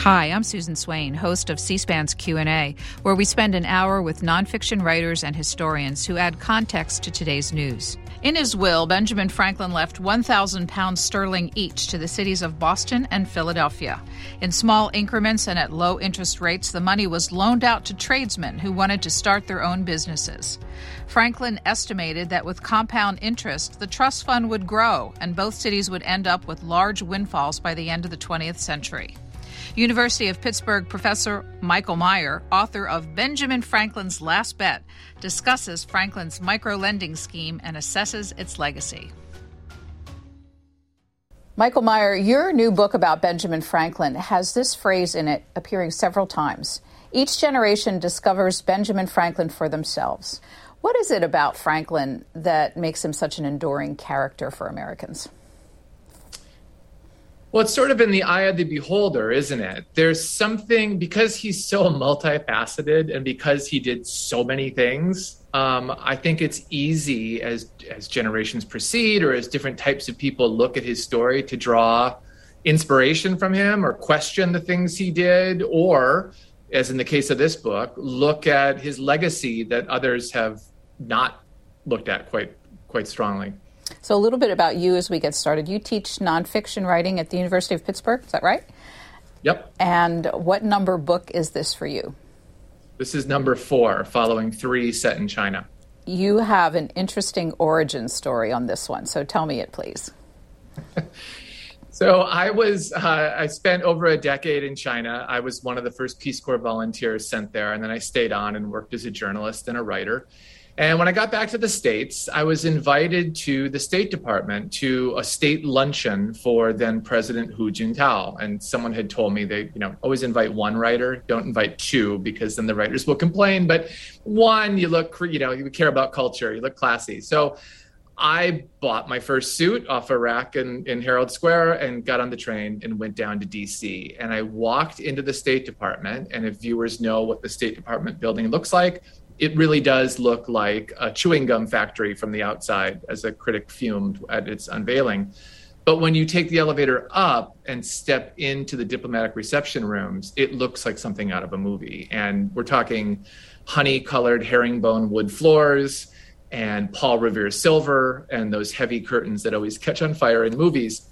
Hi, I'm Susan Swain, host of C-SPAN's Q&A, where we spend an hour with nonfiction writers and historians who add context to today's news. In his will, Benjamin Franklin left 1,000 pounds sterling each to the cities of Boston and Philadelphia. In small increments and at low interest rates, the money was loaned out to tradesmen who wanted to start their own businesses. Franklin estimated that with compound interest, the trust fund would grow and both cities would end up with large windfalls by the end of the 20th century. University of Pittsburgh professor Michael Meyer, author of Benjamin Franklin's Last Bet, discusses Franklin's micro-lending scheme and assesses its legacy. Michael Meyer, your new book about Benjamin Franklin has this phrase in it appearing several times. Each generation discovers Benjamin Franklin for themselves. What is it about Franklin that makes him such an enduring character for Americans? Well, it's sort of in the eye of the beholder, isn't it? There's something, because he's so multifaceted and because he did so many things, I think it's easy as generations proceed or as different types of people look at his story to draw inspiration from him or question the things he did or, as in the case of this book, look at his legacy that others have not looked at quite strongly. So a little bit about you as we get started. You teach nonfiction writing at the University of Pittsburgh, is that right? Yep. And what number book is this for you? This is number 4, following 3 set in China. You have an interesting origin story on this one, so tell me it, please. So I spent over a decade in China. I was one of the first Peace Corps volunteers sent there, and then I stayed on and worked as a journalist and a writer. And when I got back to the States, I was invited to the State Department to a state luncheon for then President Hu Jintao. And someone had told me they, always invite one writer, don't invite two, because then the writers will complain. But one, you look, you care about culture, you look classy. So I bought my first suit off a rack in Herald Square and got on the train and went down to DC. And I walked into the State Department. And if viewers know what the State Department building looks like, it really does look like a chewing gum factory from the outside, as a critic fumed at its unveiling. But when you take the elevator up and step into the diplomatic reception rooms, it looks like something out of a movie. And we're talking honey-colored herringbone wood floors and Paul Revere silver and those heavy curtains that always catch on fire in movies.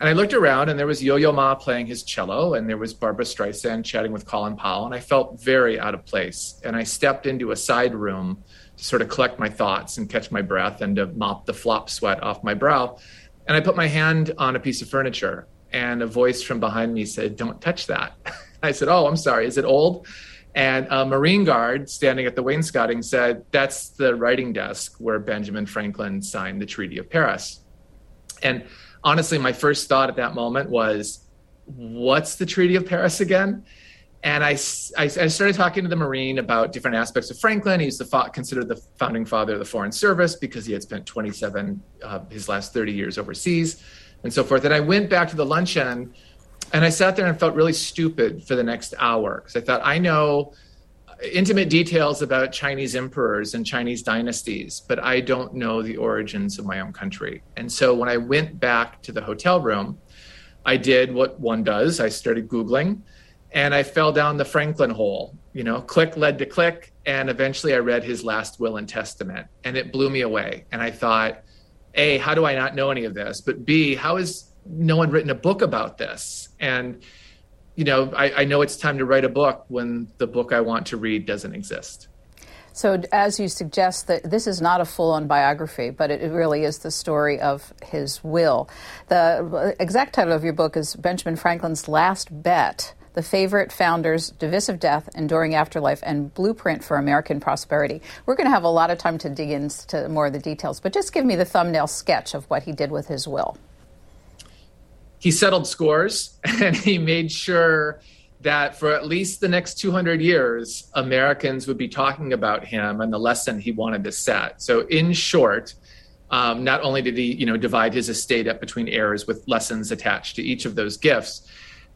And I looked around and there was Yo-Yo Ma playing his cello and there was Barbara Streisand chatting with Colin Powell, and I felt very out of place. And I stepped into a side room to sort of collect my thoughts and catch my breath and to mop the flop sweat off my brow. And I put my hand on a piece of furniture and a voice from behind me said, "Don't touch that." I said, "Oh, I'm sorry, is it old?" And a Marine guard standing at the wainscoting said, "That's the writing desk where Benjamin Franklin signed the Treaty of Paris." And honestly, my first thought at that moment was, what's the Treaty of Paris again? And I started talking to the Marine about different aspects of Franklin. He's considered the founding father of the Foreign Service because he had spent 27 of his last 30 years overseas and so forth. And I went back to the luncheon and I sat there and felt really stupid for the next hour because I thought, I know intimate details about Chinese emperors and Chinese dynasties, but I don't know the origins of my own country. And so when I went back to the hotel room, I did what one does. I started Googling and I fell down the Franklin hole, click led to click. And eventually I read his last will and testament and it blew me away. And I thought, A, how do I not know any of this? But B, how has no one written a book about this? And I know it's time to write a book when the book I want to read doesn't exist. So as you suggest, that this is not a full-on biography, but it really is the story of his will. The exact title of your book is Benjamin Franklin's Last Bet, The Favorite Founders, Divisive Death, Enduring Afterlife, and Blueprint for American Prosperity. We're going to have a lot of time to dig into more of the details, but just give me the thumbnail sketch of what he did with his will. He settled scores and he made sure that for at least the next 200 years, Americans would be talking about him and the lesson he wanted to set. So in short, not only did he, divide his estate up between heirs with lessons attached to each of those gifts,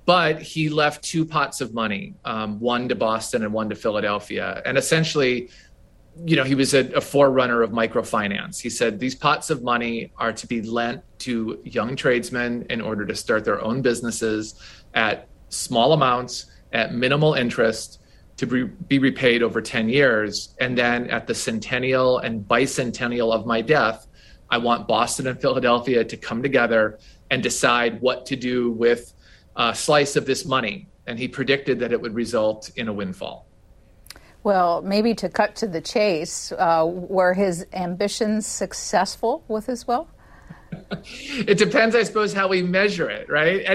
but he left 2 pots of money, one to Boston and one to Philadelphia. And essentially, he was a forerunner of microfinance. He said these pots of money are to be lent to young tradesmen in order to start their own businesses at small amounts at minimal interest to be repaid over 10 years. And then at the centennial and bicentennial of my death, I want Boston and Philadelphia to come together and decide what to do with a slice of this money. And he predicted that it would result in a windfall. Well, maybe to cut to the chase, were his ambitions successful with his wealth? It depends, I suppose, how we measure it, right?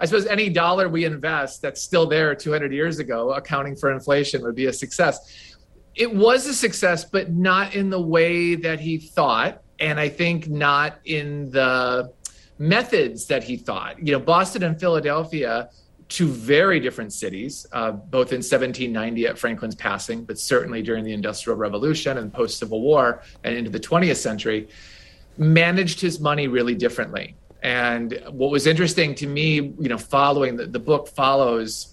I suppose any dollar we invest that's still there 200 years ago, accounting for inflation, would be a success. It was a success, but not in the way that he thought, and I think not in the methods that he thought. You know, Boston and Philadelphia, two very different cities, both in 1790 at Franklin's passing, but certainly during the Industrial Revolution and post-Civil War and into the 20th century, managed his money really differently. And what was interesting to me, you know, following the book follows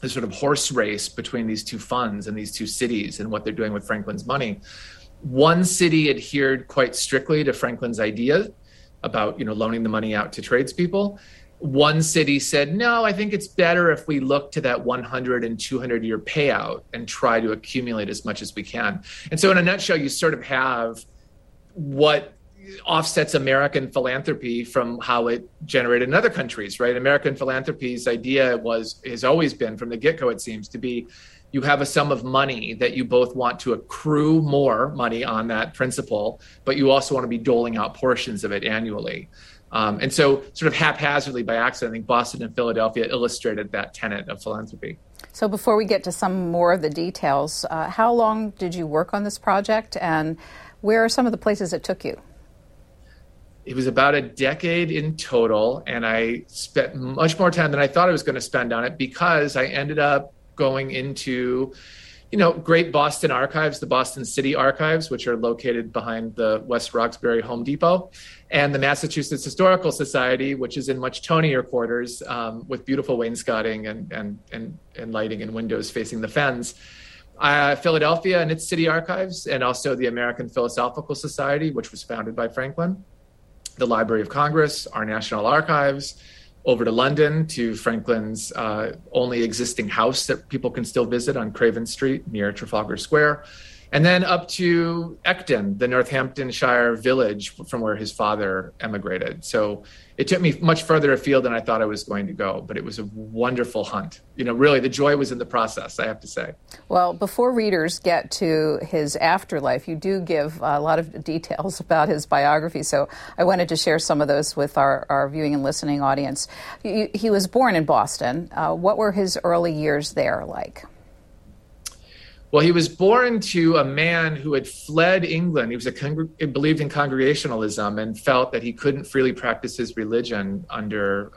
the sort of horse race between these two funds and these two cities and what they're doing with Franklin's money. One city adhered quite strictly to Franklin's idea about, you know, loaning the money out to tradespeople. One city said, no, I think it's better if we look to that 100 and 200 year payout and try to accumulate as much as we can. And so in a nutshell, you sort of have what offsets American philanthropy from how it generated in other countries, right? American philanthropy's idea has always been, from the get-go, it seems to be, you have a sum of money that you both want to accrue more money on that principle, but you also want to be doling out portions of it annually. And so sort of haphazardly, by accident, I think Boston and Philadelphia illustrated that tenet of philanthropy. So before we get to some more of the details, how long did you work on this project, and where are some of the places it took you? It was about a decade in total, and I spent much more time than I thought I was going to spend on it, because I ended up going into, you know, great Boston archives, the Boston City Archives, which are located behind the West Roxbury Home Depot, and the Massachusetts Historical Society, which is in much tonier quarters, with beautiful wainscoting and lighting and windows facing the fens. Philadelphia and its city archives, and also the American Philosophical Society, which was founded by Franklin. The Library of Congress, our National Archives, over to London to Franklin's only existing house that people can still visit on Craven Street near Trafalgar Square, and then up to Ecton, the Northamptonshire village from where his father emigrated. So it took me much further afield than I thought I was going to go, but it was a wonderful hunt. You know, really, the joy was in the process, I have to say. Well, before readers get to his afterlife, you do give a lot of details about his biography, so I wanted to share some of those with our viewing and listening audience. He was born in Boston. What were his early years there like? Well, he was born to a man who had fled England. He was believed in Congregationalism and felt that he couldn't freely practice his religion under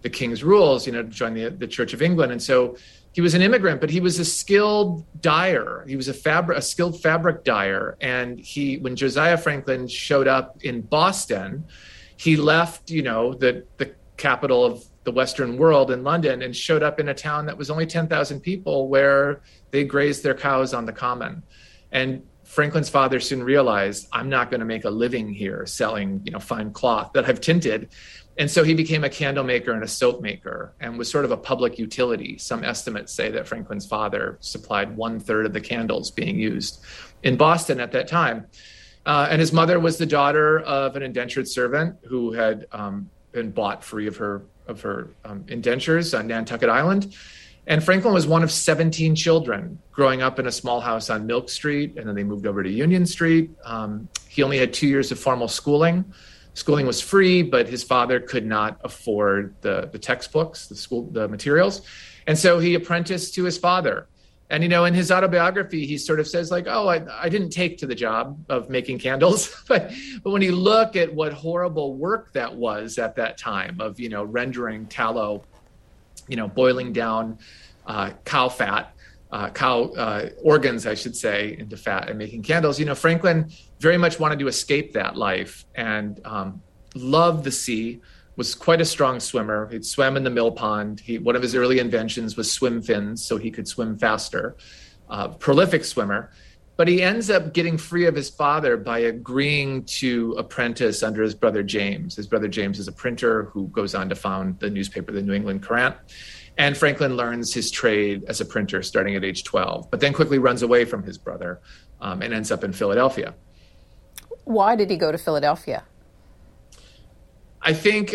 the king's rules, you know, to join the Church of England. And so he was an immigrant, but he was a skilled dyer. He was a skilled fabric dyer. And when Josiah Franklin showed up in Boston, he left, you know, the capital of the Western world in London and showed up in a town that was only 10,000 people, where they grazed their cows on the common. And Franklin's father soon realized, I'm not going to make a living here selling, you know, fine cloth that I've tinted. And so he became a candle maker and a soap maker and was sort of a public utility. Some estimates say that Franklin's father supplied 1/3 of the candles being used in Boston at that time. And his mother was the daughter of an indentured servant who had been bought free of her indentures on Nantucket Island. And Franklin was one of 17 children growing up in a small house on Milk Street, and then they moved over to Union Street. He only had 2 years of formal schooling. Schooling was free, but his father could not afford the textbooks, the materials. And so he apprenticed to his father. And, you know, in his autobiography, he sort of says, like, oh, I didn't take to the job of making candles. But when you look at what horrible work that was at that time of, you know, rendering tallow, you know, boiling down cow organs, I should say, into fat and making candles, you know, Franklin very much wanted to escape that life and loved the sea, was quite a strong swimmer. He'd swam in the mill pond. One of his early inventions was swim fins, so he could swim faster. Prolific swimmer. But he ends up getting free of his father by agreeing to apprentice under his brother James. His brother James is a printer who goes on to found the newspaper, the New England Courant. And Franklin learns his trade as a printer starting at age 12, but then quickly runs away from his brother and ends up in Philadelphia. Why did he go to Philadelphia? I think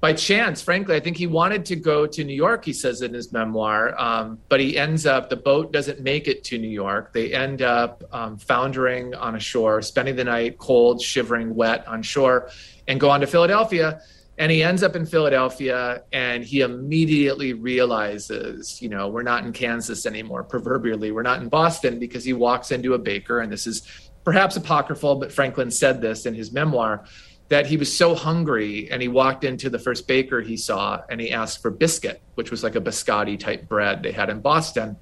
by chance, frankly, I think he wanted to go to New York, he says in his memoir, but he ends up, the boat doesn't make it to New York. They end up foundering on a shore, spending the night cold, shivering, wet on shore, and go on to Philadelphia. And he ends up in Philadelphia, and he immediately realizes, you know, we're not in Kansas anymore, proverbially. We're not in Boston, because he walks into a baker, and this is perhaps apocryphal, but Franklin said this in his memoir, that he was so hungry, and he walked into the first baker he saw, and he asked for biscuit, which was like a biscotti-type bread they had in Boston.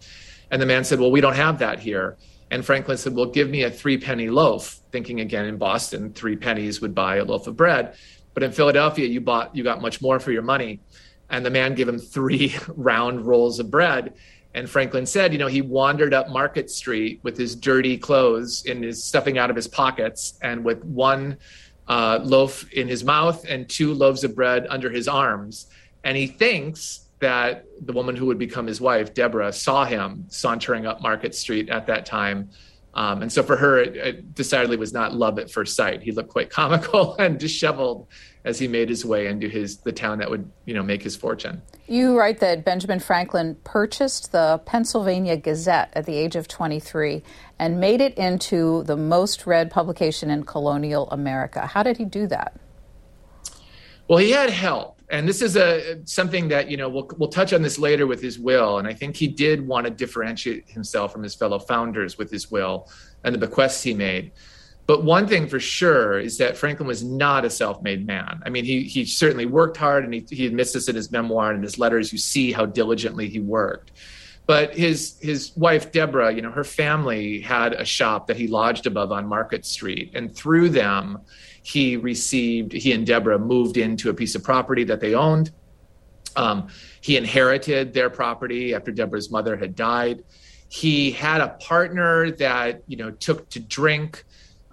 And the man said, well, we don't have that here. And Franklin said, well, give me a 3-penny loaf, thinking again in Boston, 3 pennies would buy a loaf of bread. But in Philadelphia, you got much more for your money. And the man gave him 3 round rolls of bread. And Franklin said, you know, he wandered up Market Street with his dirty clothes in his stuffing out of his pockets, and with one loaf in his mouth and 2 loaves of bread under his arms. And he thinks that the woman who would become his wife, Deborah, saw him sauntering up Market Street at that time. And so for her, it decidedly was not love at first sight. He looked quite comical and disheveled as he made his way into the town that would, you know, make his fortune. You write that Benjamin Franklin purchased the Pennsylvania Gazette at the age of 23 and made it into the most read publication in colonial America. How did he do that? Well, he had help. And this is something that, you know, we'll touch on this later with his will. And I think he did want to differentiate himself from his fellow founders with his will and the bequests he made. But one thing for sure is that Franklin was not a self-made man. I mean, he certainly worked hard, and he admits this in his memoir and in his letters. You see how diligently he worked. But his wife, Deborah, you know, her family had a shop that he lodged above on Market Street. And through them, he and Deborah moved into a piece of property that they owned. He inherited their property after Deborah's mother had died. He had a partner that, you know, took to drink,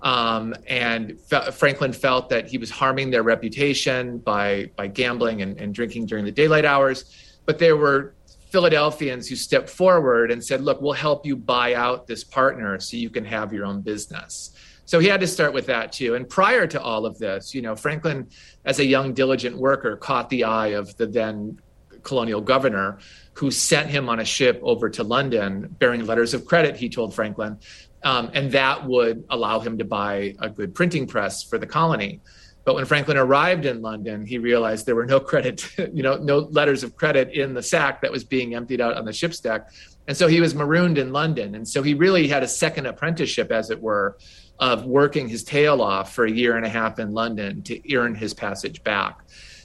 and Franklin felt that he was harming their reputation by gambling and drinking during the daylight hours. But there were Philadelphians who stepped forward and said, look, we'll help you buy out this partner so you can have your own business. So he had to start with that too. And prior to all of this, you know, Franklin, as a young, diligent worker, caught the eye of the then colonial governor, who sent him on a ship over to London bearing letters of credit, he told Franklin. And that would allow him to buy a good printing press for the colony. But when Franklin arrived in London, he realized there were no credit, you know, no letters of credit in the sack that was being emptied out on the ship's deck. And so he was marooned in London. And so he really had a second apprenticeship, as it were, of working his tail off for a year and a half in London to earn his passage back.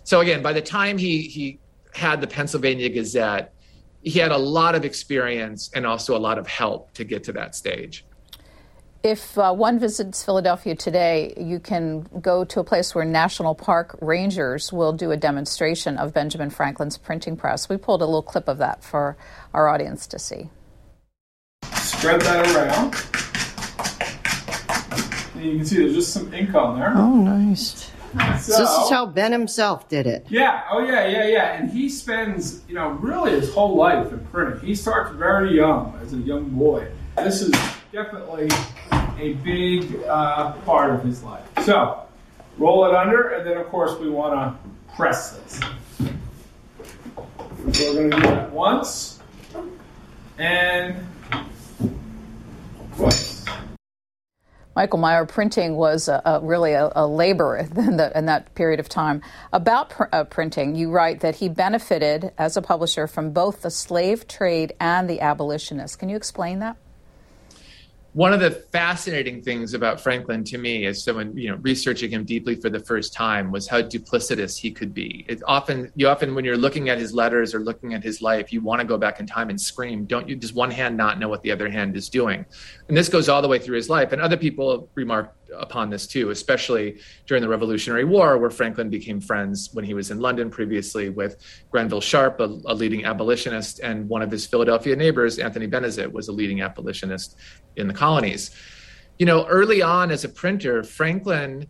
So again, by the time he had the Pennsylvania Gazette, he had a lot of experience and also a lot of help to get to that stage. If one visits Philadelphia today, you can go to a place where National Park Rangers will do a demonstration of Benjamin Franklin's printing press. We pulled a little clip of that for our audience to see. Spread that around. And you can see there's just some ink on there. Oh, nice. So, this is how Ben himself did it. Yeah. Oh, yeah. And he spends, you know, really his whole life in printing. He starts very young, as a young boy. This is definitely a big part of his life. So roll it under, and then, of course, we want to press this. So we're going to do that once and twice. Michael Meyer, printing was really a labor in that period of time. About printing, you write that he benefited as a publisher from both the slave trade and the abolitionists. Can you explain that? One of the fascinating things about Franklin to me, as someone, you know, researching him deeply for the first time, was how duplicitous he could be. You often, when you're looking at his letters or looking at his life, you want to go back in time and scream, don't you? Does one hand not know what the other hand is doing? And this goes all the way through his life. And other people remarked upon this too, especially during the Revolutionary War, where Franklin became friends when he was in London previously with Grenville Sharp, a leading abolitionist, and one of his Philadelphia neighbors, Anthony Benezet, was a leading abolitionist in the colonies. You know, early on as a printer, Franklin,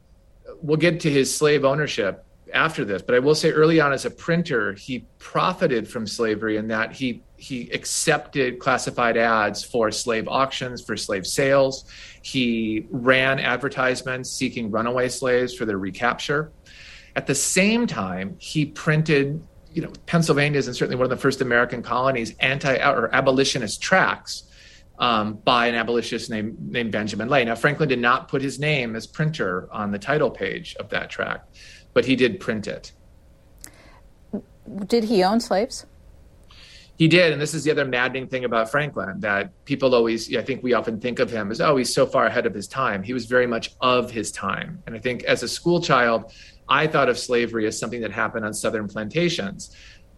we'll get to his slave ownership after this, but I will say early on as a printer, he profited from slavery in that he accepted classified ads for slave auctions, for slave sales. He ran advertisements seeking runaway slaves for their recapture. At the same time, he printed, you know, Pennsylvania's and certainly one of the first American colonies, abolitionist tracts by an abolitionist named Benjamin Lay. Now, Franklin did not put his name as printer on the title page of that tract, but he did print it. Did he own slaves? He did, and this is the other maddening thing about Franklin, that people always, I think we often think of him as, oh, he's so far ahead of his time. He was very much of his time. And I think as a school child, I thought of slavery as something that happened on southern plantations.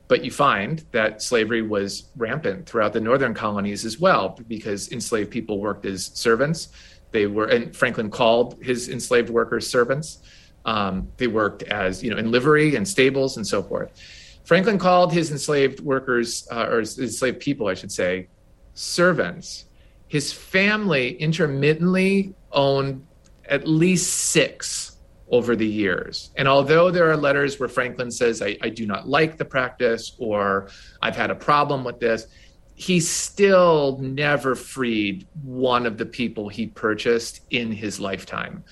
But you find that slavery was rampant throughout the northern colonies as well, because enslaved people worked as servants. They were, and Franklin called his enslaved workers servants. They worked as, you know, in livery and stables and so forth. Franklin called his enslaved workers, or enslaved people, I should say, servants. His family intermittently owned at least 6 over the years. And although there are letters where Franklin says, I do not like the practice, or I've had a problem with this, he still never freed one of the people he purchased in his lifetime.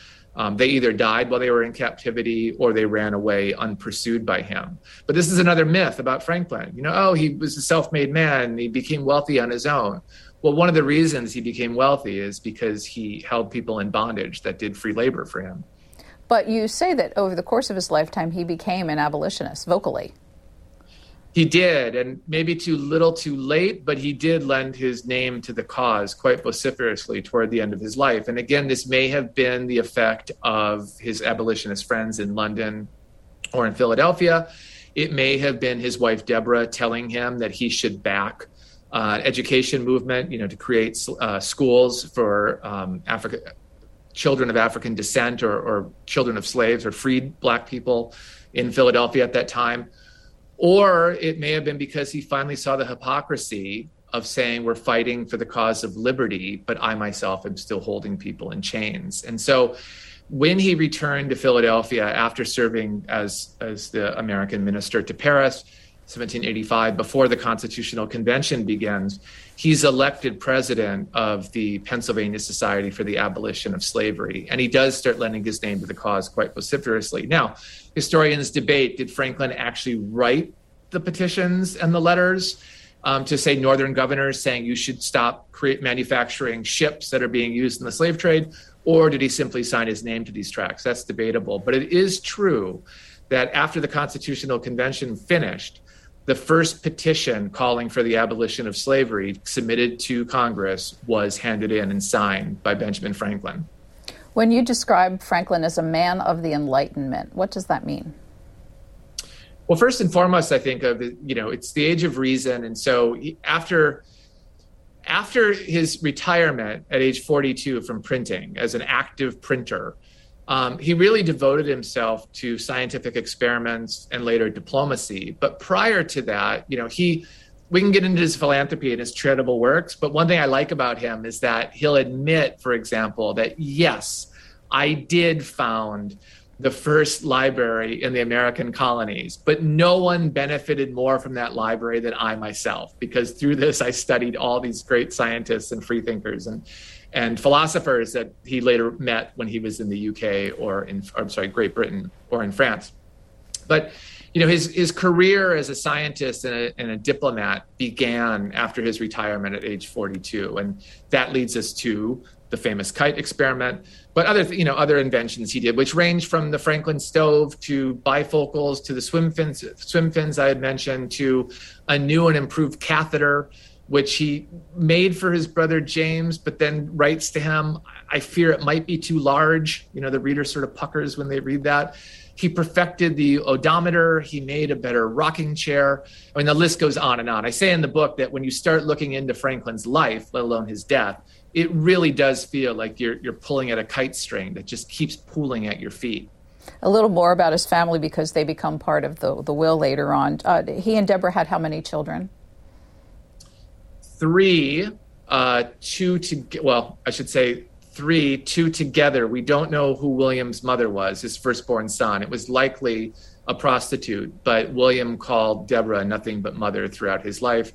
They either died while they were in captivity or they ran away unpursued by him. But this is another myth about Franklin. You know, oh, he was a self-made man. He became wealthy on his own. Well, one of the reasons he became wealthy is because he held people in bondage that did free labor for him. But you say that over the course of his lifetime, he became an abolitionist vocally. He did, and maybe too little too late, but he did lend his name to the cause quite vociferously toward the end of his life. And again, this may have been the effect of his abolitionist friends in London or in Philadelphia. It may have been his wife, Deborah, telling him that he should back education movement, you know, to create schools for children of African descent or children of slaves or freed Black people in Philadelphia at that time. Or it may have been because he finally saw the hypocrisy of saying we're fighting for the cause of liberty, but I myself am still holding people in chains. And so when he returned to Philadelphia after serving as the American minister to Paris, 1785, before the Constitutional Convention begins, he's elected president of the Pennsylvania Society for the Abolition of Slavery. And he does start lending his name to the cause quite vociferously. Now, historians debate, did Franklin actually write the petitions and the letters to say northern governors saying you should stop manufacturing ships that are being used in the slave trade? Or did he simply sign his name to these tracts? That's debatable. But it is true that after the Constitutional Convention finished, the first petition calling for the abolition of slavery submitted to Congress was handed in and signed by Benjamin Franklin. When you describe Franklin as a man of the Enlightenment, what does that mean? Well, first and foremost, I think of, you know, it's the age of reason. And so after his retirement at age 42 from printing as an active printer, he really devoted himself to scientific experiments and later diplomacy. But prior to that, you know, we can get into his philanthropy and his charitable works. But one thing I like about him is that he'll admit, for example, that, yes, I did found the first library in the American colonies, but no one benefited more from that library than I myself, because through this, I studied all these great scientists and freethinkers and philosophers that he later met when he was in the UK or Great Britain or in France. But, you know, his career as a scientist and a diplomat began after his retirement at age 42. And that leads us to the famous kite experiment, but other inventions he did, which ranged from the Franklin stove to bifocals, to the swim fins I had mentioned, to a new and improved catheter, which he made for his brother James, but then writes to him, I fear it might be too large. You know, the reader sort of puckers when they read that. He perfected the odometer. He made a better rocking chair. I mean, the list goes on and on. I say in the book that when you start looking into Franklin's life, let alone his death, it really does feel like you're pulling at a kite string that just keeps pulling at your feet. A little more about his family, because they become part of the will later on. He and Deborah had how many children? 3, 2 together. We don't know who William's mother was, his firstborn son. It was likely a prostitute, but William called Deborah nothing but mother throughout his life.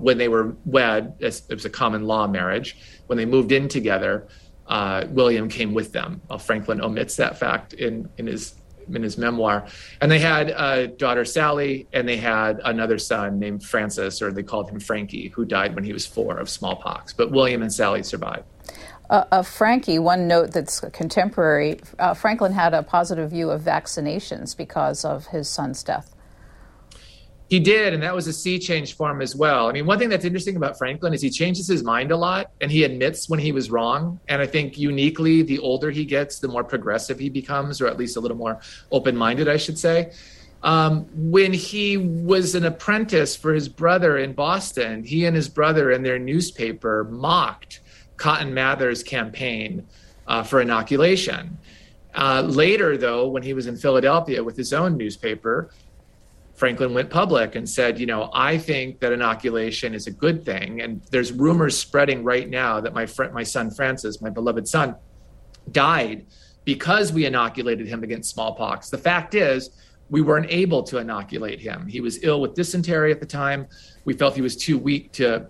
When they were wed, it was a common law marriage. When they moved in together, William came with them. Well, Franklin omits that fact in his memoir. And they had a daughter, Sally, and they had another son named Francis, or they called him Frankie, who died when he was 4 of smallpox. But William and Sally survived. Of Frankie, one note that's contemporary, Franklin had a positive view of vaccinations because of his son's death. He did, and that was a sea change for him as well. I mean, one thing that's interesting about Franklin is he changes his mind a lot, and he admits when he was wrong. And I think uniquely, the older he gets, the more progressive he becomes, or at least a little more open-minded, I should say. When he was an apprentice for his brother in Boston, he and his brother in their newspaper mocked Cotton Mather's campaign for inoculation. Later, though, when he was in Philadelphia with his own newspaper, Franklin went public and said, you know, I think that inoculation is a good thing. And there's rumors spreading right now that my son Francis, my beloved son, died because we inoculated him against smallpox. The fact is, we weren't able to inoculate him. He was ill with dysentery at the time. We felt he was too weak to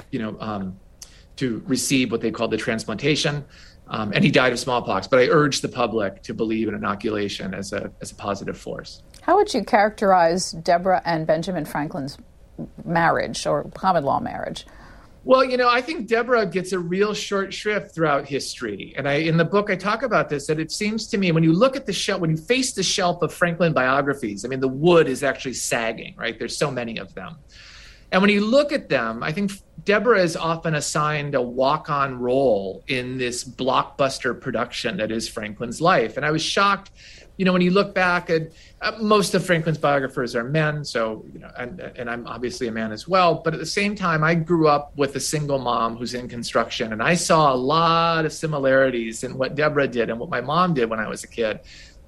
receive what they called the transplantation. And he died of smallpox. But I urge the public to believe in inoculation as a positive force. How would you characterize Deborah and Benjamin Franklin's marriage, or common law marriage? Well, you know, I think Deborah gets a real short shrift throughout history. And in the book, I talk about this, that it seems to me when you look at the shelf, when you face the shelf of Franklin biographies, I mean, the wood is actually sagging, right? There's so many of them. And when you look at them, I think Deborah is often assigned a walk-on role in this blockbuster production that is Franklin's life. And I was shocked. You know, when you look back at most of Franklin's biographers are men, so, you know, and I'm obviously a man as well. But at the same time, I grew up with a single mom who's in construction, and I saw a lot of similarities in what Deborah did and what my mom did when I was a kid.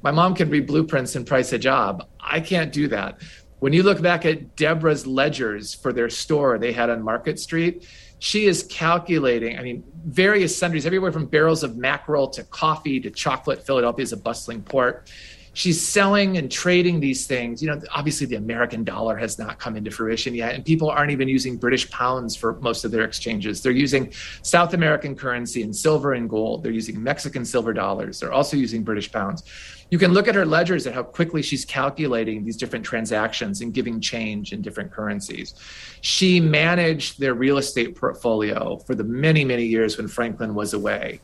My mom could read blueprints and price a job. I can't do that. When you look back at Deborah's ledgers for their store they had on Market Street, she is calculating, I mean, various sundries, everywhere from barrels of mackerel to coffee to chocolate. Philadelphia is a bustling port. She's selling and trading these things. You know, obviously the American dollar has not come into fruition yet, and people aren't even using British pounds for most of their exchanges. They're using South American currency and silver and gold. They're using Mexican silver dollars. They're also using British pounds. You can look at her ledgers at how quickly she's calculating these different transactions and giving change in different currencies. She managed their real estate portfolio for the many, many years when Franklin was away.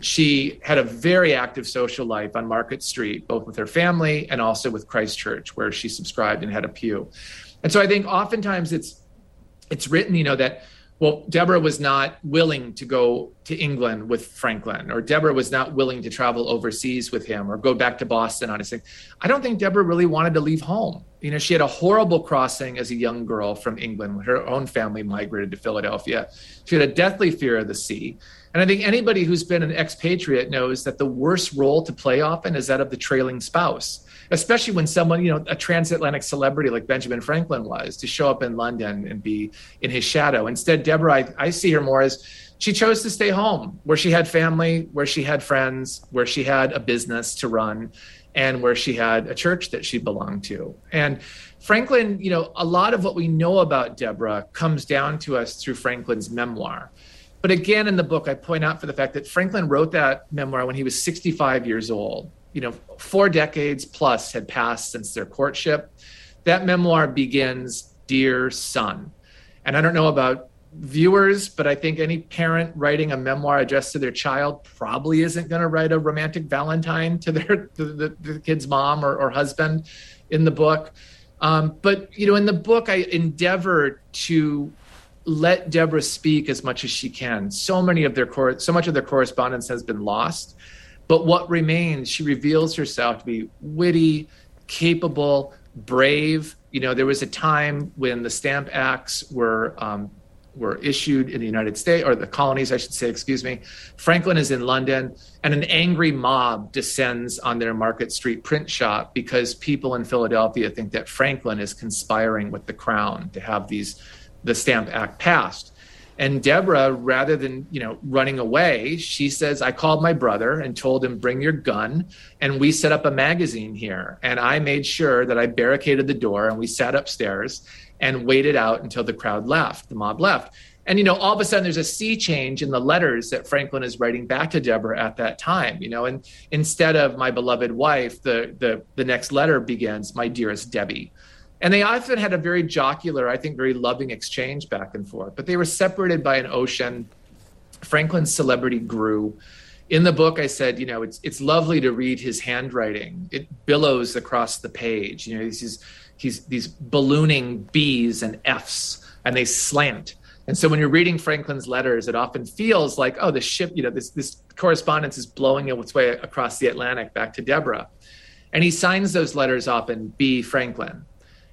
She had a very active social life on Market Street, both with her family and also with Christchurch, where she subscribed and had a pew. And so I think oftentimes it's written, you know, that, well, Deborah was not willing to go to England with Franklin, or Deborah was not willing to travel overseas with him or go back to Boston on his thing. I don't think Deborah really wanted to leave home. You know, she had a horrible crossing as a young girl from England when her own family migrated to Philadelphia. She had a deathly fear of the sea. And I think anybody who's been an expatriate knows that the worst role to play often is that of the trailing spouse, especially when someone, you know, a transatlantic celebrity like Benjamin Franklin was, to show up in London and be in his shadow. Instead, Deborah, I see her more as she chose to stay home, where she had family, where she had friends, where she had a business to run, and where she had a church that she belonged to. And Franklin, you know, a lot of what we know about Deborah comes down to us through Franklin's memoir. But again, in the book, I point out for the fact that Franklin wrote that memoir when he was 65 years old. You know, 4 decades plus had passed since their courtship. That memoir begins, "Dear Son." And I don't know about viewers, but I think any parent writing a memoir addressed to their child probably isn't going to write a romantic Valentine to the kid's mom or husband in the book. But, you know, in the book, I endeavor to let Deborah speak as much as she can. So much of their correspondence has been lost, but what remains, she reveals herself to be witty, capable, brave. You know, there was a time when the Stamp Acts were issued in the United States, or the colonies, I should say, excuse me. Franklin is in London, and an angry mob descends on their Market Street print shop because people in Philadelphia think that Franklin is conspiring with the Crown to have the Stamp Act passed. And Deborah, rather than, running away, she says, I called my brother and told him, bring your gun. And we set up a magazine here. And I made sure that I barricaded the door, and we sat upstairs and waited out until the crowd left, the mob left. And, all of a sudden there's a sea change in the letters that Franklin is writing back to Deborah at that time, and instead of my beloved wife, the next letter begins, my dearest Debbie. And they often had a very jocular, I think, very loving exchange back and forth, but they were separated by an ocean. Franklin's celebrity grew. In the book, I said, it's lovely to read his handwriting. It billows across the page. He's these ballooning B's and F's, and they slant. And so when you're reading Franklin's letters, it often feels like, oh, the ship, this correspondence is blowing its way across the Atlantic back to Deborah. And he signs those letters often B. Franklin.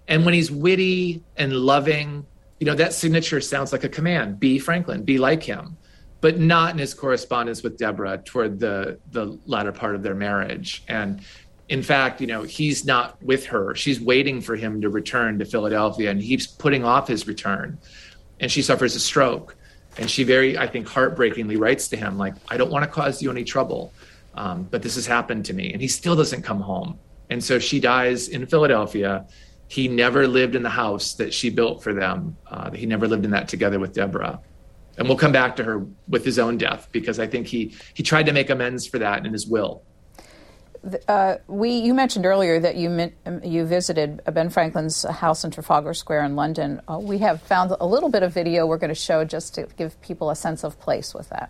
And when he's witty and loving, that signature sounds like a command, be Franklin, be like him, but not in his correspondence with Deborah toward the latter part of their marriage. And in fact, he's not with her. She's waiting for him to return to Philadelphia, and he's putting off his return. And she suffers a stroke. And she very, I think, heartbreakingly writes to him, like, I don't want to cause you any trouble, but this has happened to me. And he still doesn't come home. And so she dies in Philadelphia. He never lived in the house that she built for them. He never lived in that together with Deborah. And we'll come back to her with his own death, because I think he tried to make amends for that in his will. You mentioned earlier that you visited Ben Franklin's house in Trafalgar Square in London. We have found a little bit of video we're going to show just to give people a sense of place with that.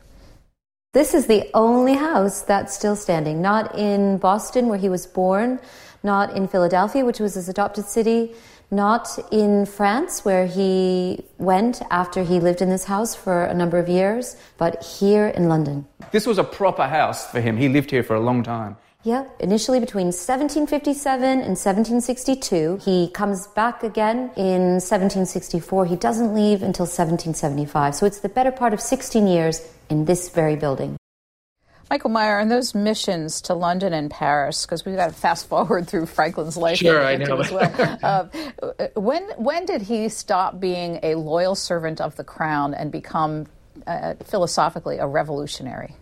This is the only house that's still standing, not in Boston where he was born, not in Philadelphia, which was his adopted city, not in France, where he went after he lived in this house for a number of years, but here in London. This was a proper house for him. He lived here for a long time. Yeah, initially between 1757 and 1762. He comes back again in 1764. He doesn't leave until 1775. So it's the better part of 16 years in this very building. Michael Meyer, on those missions to London and Paris, because we've got to fast forward through Franklin's life. Sure, I know. As well. When did he stop being a loyal servant of the crown and become philosophically a revolutionary?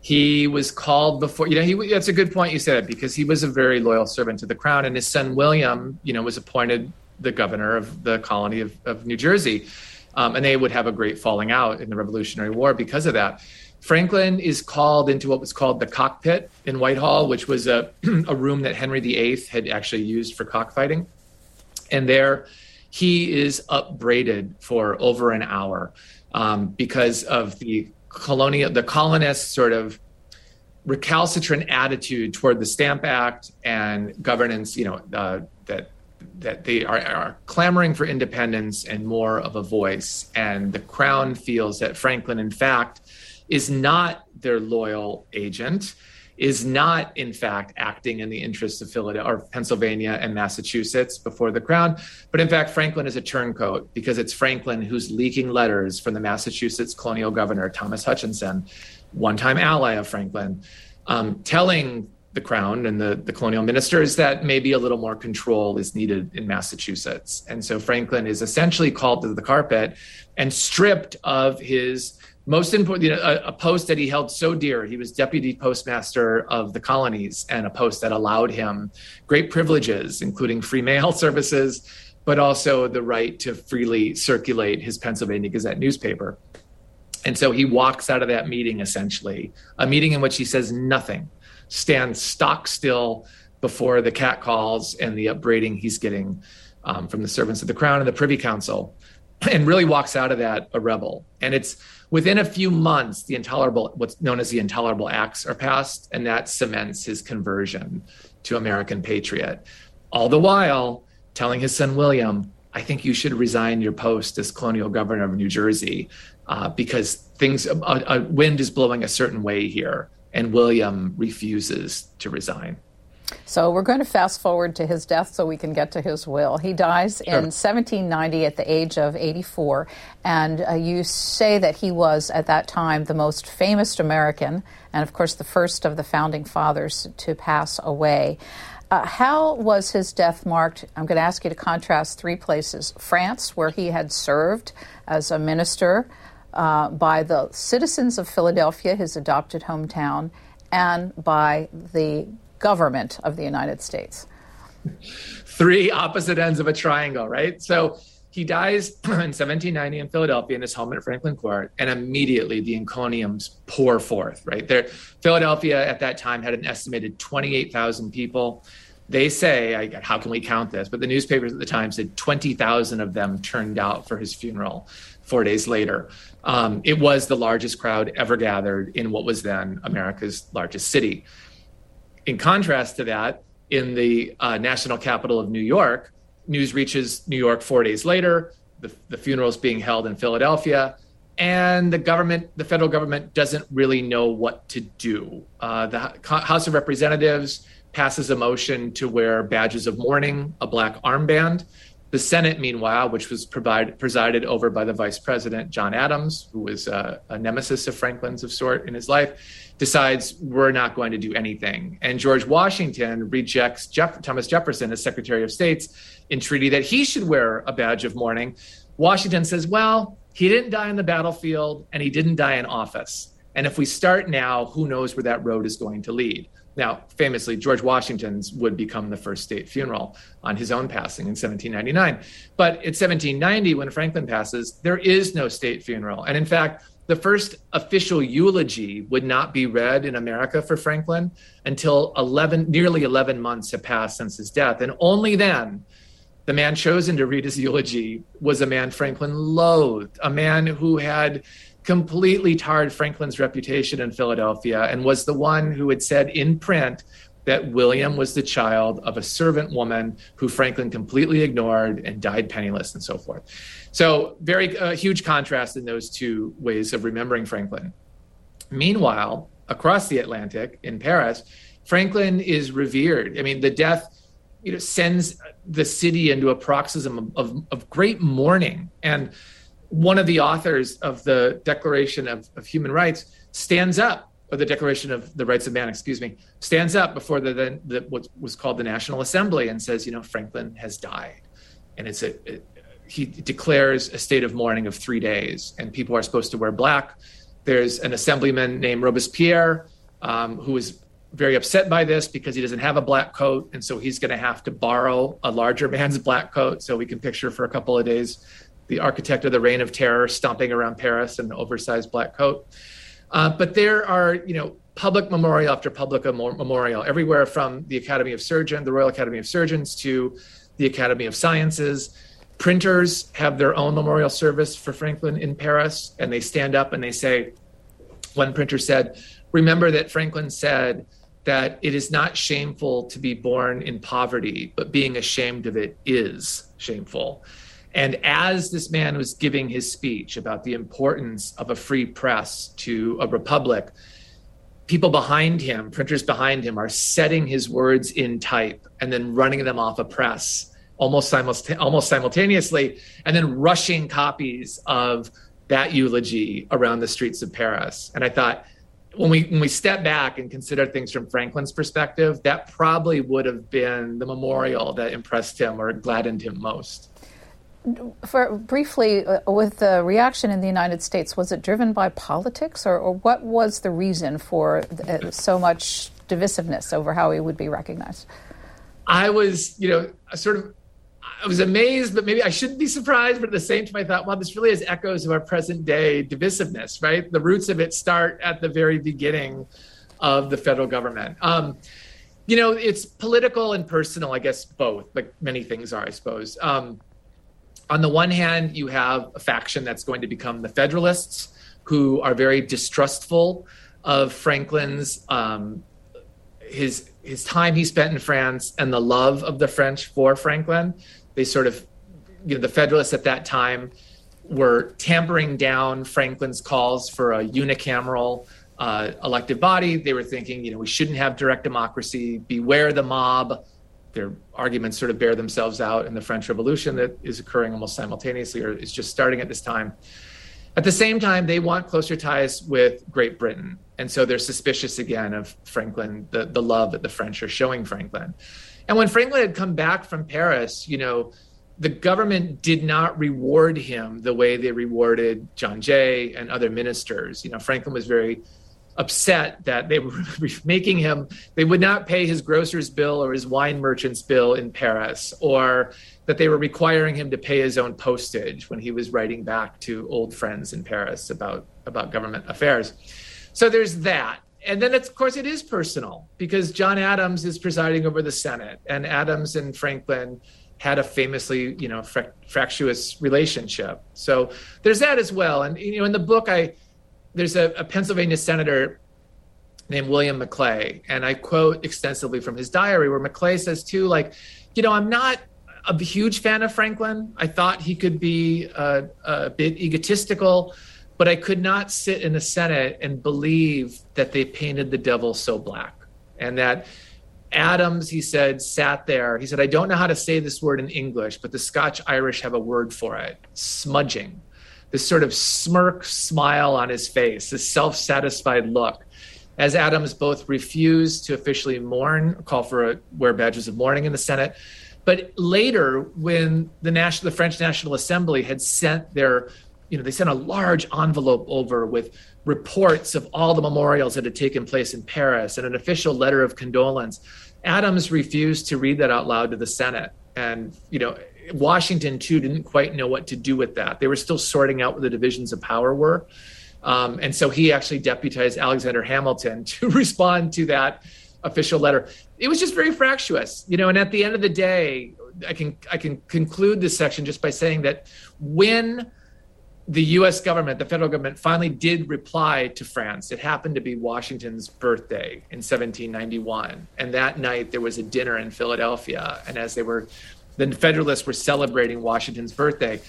He was called before, that's a good point you said, because he was a very loyal servant to the crown, and his son William, was appointed the governor of the colony of New Jersey. And they would have a great falling out in the Revolutionary War because of that. Franklin is called into what was called the cockpit in Whitehall, which was a room that Henry VIII had actually used for cockfighting. And there he is upbraided for over an hour because of the colonists' sort of recalcitrant attitude toward the Stamp Act and governance, that they are clamoring for independence and more of a voice. And the crown feels that Franklin, in fact, is not their loyal agent, is not, in fact, acting in the interests of Philadelphia or Pennsylvania and Massachusetts before the crown. But in fact, Franklin is a turncoat, because it's Franklin who's leaking letters from the Massachusetts colonial governor, Thomas Hutchinson, one-time ally of Franklin, telling the crown and the colonial ministers that maybe a little more control is needed in Massachusetts. And so Franklin is essentially called to the carpet and stripped of his most important, a post that he held so dear. He was deputy postmaster of the colonies, and a post that allowed him great privileges, including free mail services, but also the right to freely circulate his Pennsylvania Gazette newspaper. And so he walks out of that meeting, essentially, a meeting in which he says nothing, stands stock still before the catcalls and the upbraiding he's getting from the servants of the crown and the Privy Council, and really walks out of that a rebel. And it's within a few months, what's known as the Intolerable Acts are passed, and that cements his conversion to American patriot. All the while telling his son William, I think you should resign your post as colonial governor of New Jersey because things, a wind is blowing a certain way here. And William refuses to resign. So we're going to fast forward to his death so we can get to his will. He dies in 1790 at the age of 84. And you say that he was, at that time, the most famous American and, of course, the first of the founding fathers to pass away. How was his death marked? I'm going to ask you to contrast three places. France, where he had served as a minister by the citizens of Philadelphia, his adopted hometown, and by the government of the United States. Three opposite ends of a triangle, right? So he dies in 1790 in Philadelphia in his home at Franklin Court, and immediately the encomiums pour forth, right? Philadelphia at that time had an estimated 28,000 people. They say, how can we count this? But the newspapers at the time said 20,000 of them turned out for his funeral 4 days later. It was the largest crowd ever gathered in what was then America's largest city. In contrast to that, in the national capital of New York, news reaches New York 4 days later, the funeral's being held in Philadelphia, and the federal government doesn't really know what to do. The House of Representatives passes a motion to wear badges of mourning, a black armband. The Senate, meanwhile, which was presided over by the Vice President, John Adams, who was a nemesis of Franklin's of sort in his life, decides we're not going to do anything. And George Washington rejects Thomas Jefferson as Secretary of State's entreaty that he should wear a badge of mourning. Washington says, well, he didn't die on the battlefield and he didn't die in office. And if we start now, who knows where that road is going to lead? Now, famously, George Washington's would become the first state funeral on his own passing in 1799. But at 1790, when Franklin passes, there is no state funeral. And in fact, the first official eulogy would not be read in America for Franklin until nearly 11 months have passed since his death. And only then, the man chosen to read his eulogy was a man Franklin loathed, a man who had completely tarred Franklin's reputation in Philadelphia and was the one who had said in print that William was the child of a servant woman who Franklin completely ignored and died penniless and so forth. So very huge contrast in those two ways of remembering Franklin. Meanwhile, across the Atlantic in Paris, Franklin is revered. I mean, the death sends the city into a paroxysm of great mourning. And one of the authors of the Declaration of Human Rights stands up, or the Declaration of the Rights of Man, stands up before the what was called the National Assembly and says, Franklin has died. And he declares a state of mourning of 3 days, and people are supposed to wear black. There's an assemblyman named Robespierre who is very upset by this because he doesn't have a black coat. And so he's going to have to borrow a larger man's black coat. So we can picture for a couple of days the architect of the Reign of Terror stomping around Paris in an oversized black coat. But there are, public memorial after public memorial, everywhere from the Royal Academy of Surgeons to the Academy of Sciences. Printers have their own memorial service for Franklin in Paris, and they stand up and they say, one printer said, remember that Franklin said that it is not shameful to be born in poverty, but being ashamed of it is shameful. And as this man was giving his speech about the importance of a free press to a republic, people behind him, printers behind him, are setting his words in type and then running them off a press almost simultaneously, and then rushing copies of that eulogy around the streets of Paris. And I thought, when we step back and consider things from Franklin's perspective, that probably would have been the memorial that impressed him or gladdened him most. Briefly, with the reaction in the United States, was it driven by politics, or what was the reason for so much divisiveness over how he would be recognized? I was, I was amazed, but maybe I shouldn't be surprised, but at the same time I thought, wow, this really is echoes of our present day divisiveness, right? The roots of it start at the very beginning of the federal government. It's political and personal, I guess, both, like many things are, I suppose. On the one hand, you have a faction that's going to become the Federalists, who are very distrustful of Franklin's, his time he spent in France and the love of the French for Franklin. They sort of the Federalists at that time were tampering down Franklin's calls for a unicameral elective body. They were thinking, we shouldn't have direct democracy. Beware the mob. Their arguments sort of bear themselves out in the French Revolution that is occurring almost simultaneously, or is just starting at this time. At the same time, they want closer ties with Great Britain. And so they're suspicious again of Franklin, the love that the French are showing Franklin. And when Franklin had come back from Paris, the government did not reward him the way they rewarded John Jay and other ministers. Franklin was very upset that they were making him, they would not pay his grocer's bill or his wine merchant's bill in Paris, or that they were requiring him to pay his own postage when he was writing back to old friends in Paris about government affairs. So there's that. And then, of course, it is personal because John Adams is presiding over the Senate, and Adams and Franklin had a famously, fractious relationship. So there's that as well. And, in the book, there's a Pennsylvania senator named William McClay, and I quote extensively from his diary where McClay says too, I'm not a huge fan of Franklin. I thought he could be a bit egotistical, but I could not sit in the Senate and believe that they painted the devil so black. And that Adams, he said, sat there. He said, I don't know how to say this word in English, but the Scotch-Irish have a word for it, smudging. This sort of smirk smile on his face, this self-satisfied look. As Adams both refused to officially mourn, call for wear badges of mourning in the Senate, but later when the French National Assembly had sent their, they sent a large envelope over with reports of all the memorials that had taken place in Paris and an official letter of condolence, Adams refused to read that out loud to the Senate. And, Washington, too, didn't quite know what to do with that. They were still sorting out what the divisions of power were. And so he actually deputized Alexander Hamilton to respond to that official letter. It was just very fractious, and at the end of the day, I can conclude this section just by saying that when the U.S. government, the federal government, finally did reply to France, it happened to be Washington's birthday in 1791. And that night there was a dinner in Philadelphia. And as the Federalists were celebrating Washington's birthday,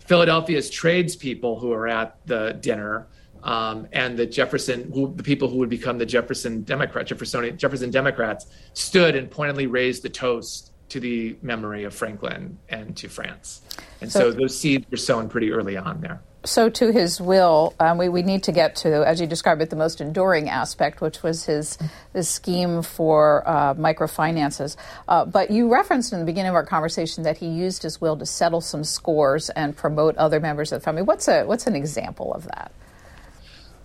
Philadelphia's tradespeople who were at the dinner and the people who would become the Jefferson Democrats, stood and pointedly raised the toast to the memory of Franklin and to France. And so those seeds were sown pretty early on there. So to his will, we need to get to, as you described it, the most enduring aspect, which was his scheme for microfinances. But you referenced in the beginning of our conversation that he used his will to settle some scores and promote other members of the family. What's an example of that?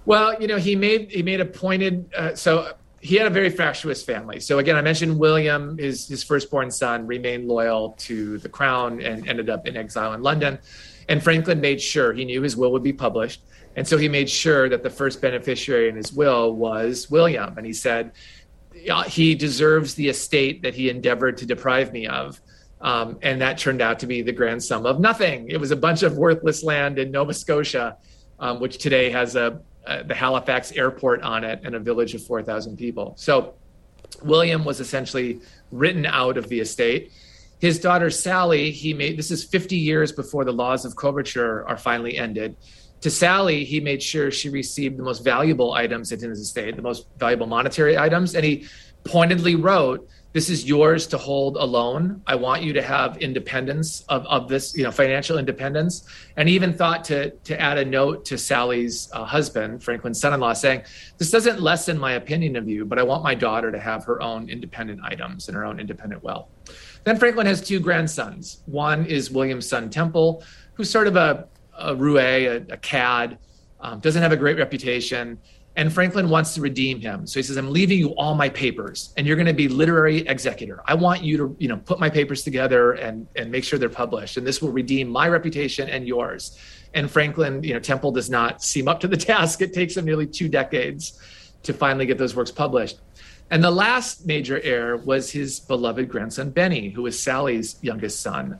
Well, he made a pointed. So he had a very fractious family. So again, I mentioned William, his firstborn son, remained loyal to the crown and ended up in exile in London. And Franklin made sure, he knew his will would be published. And so he made sure that the first beneficiary in his will was William. And he said, he deserves the estate that he endeavored to deprive me of. And that turned out to be the grand sum of nothing. It was a bunch of worthless land in Nova Scotia, which today has the Halifax airport on it and a village of 4,000 people. So William was essentially written out of the estate. His daughter, Sally, this is 50 years before the laws of coverture are finally ended. To Sally, he made sure she received the most valuable items in his estate, the most valuable monetary items. And he pointedly wrote, this is yours to hold alone. I want you to have independence of this, financial independence. And he even thought to add a note to Sally's husband, Franklin's son-in-law, saying, this doesn't lessen my opinion of you, but I want my daughter to have her own independent items and her own independent wealth. Then Franklin has two grandsons. One is William's son, Temple, who's sort of a roue, a cad, doesn't have a great reputation. And Franklin wants to redeem him. So he says, I'm leaving you all my papers and you're going to be literary executor. I want you to, put my papers together and make sure they're published. And this will redeem my reputation and yours. And Franklin, Temple does not seem up to the task. It takes him nearly 20 decades to finally get those works published. And the last major heir was his beloved grandson, Benny, who was Sally's youngest son.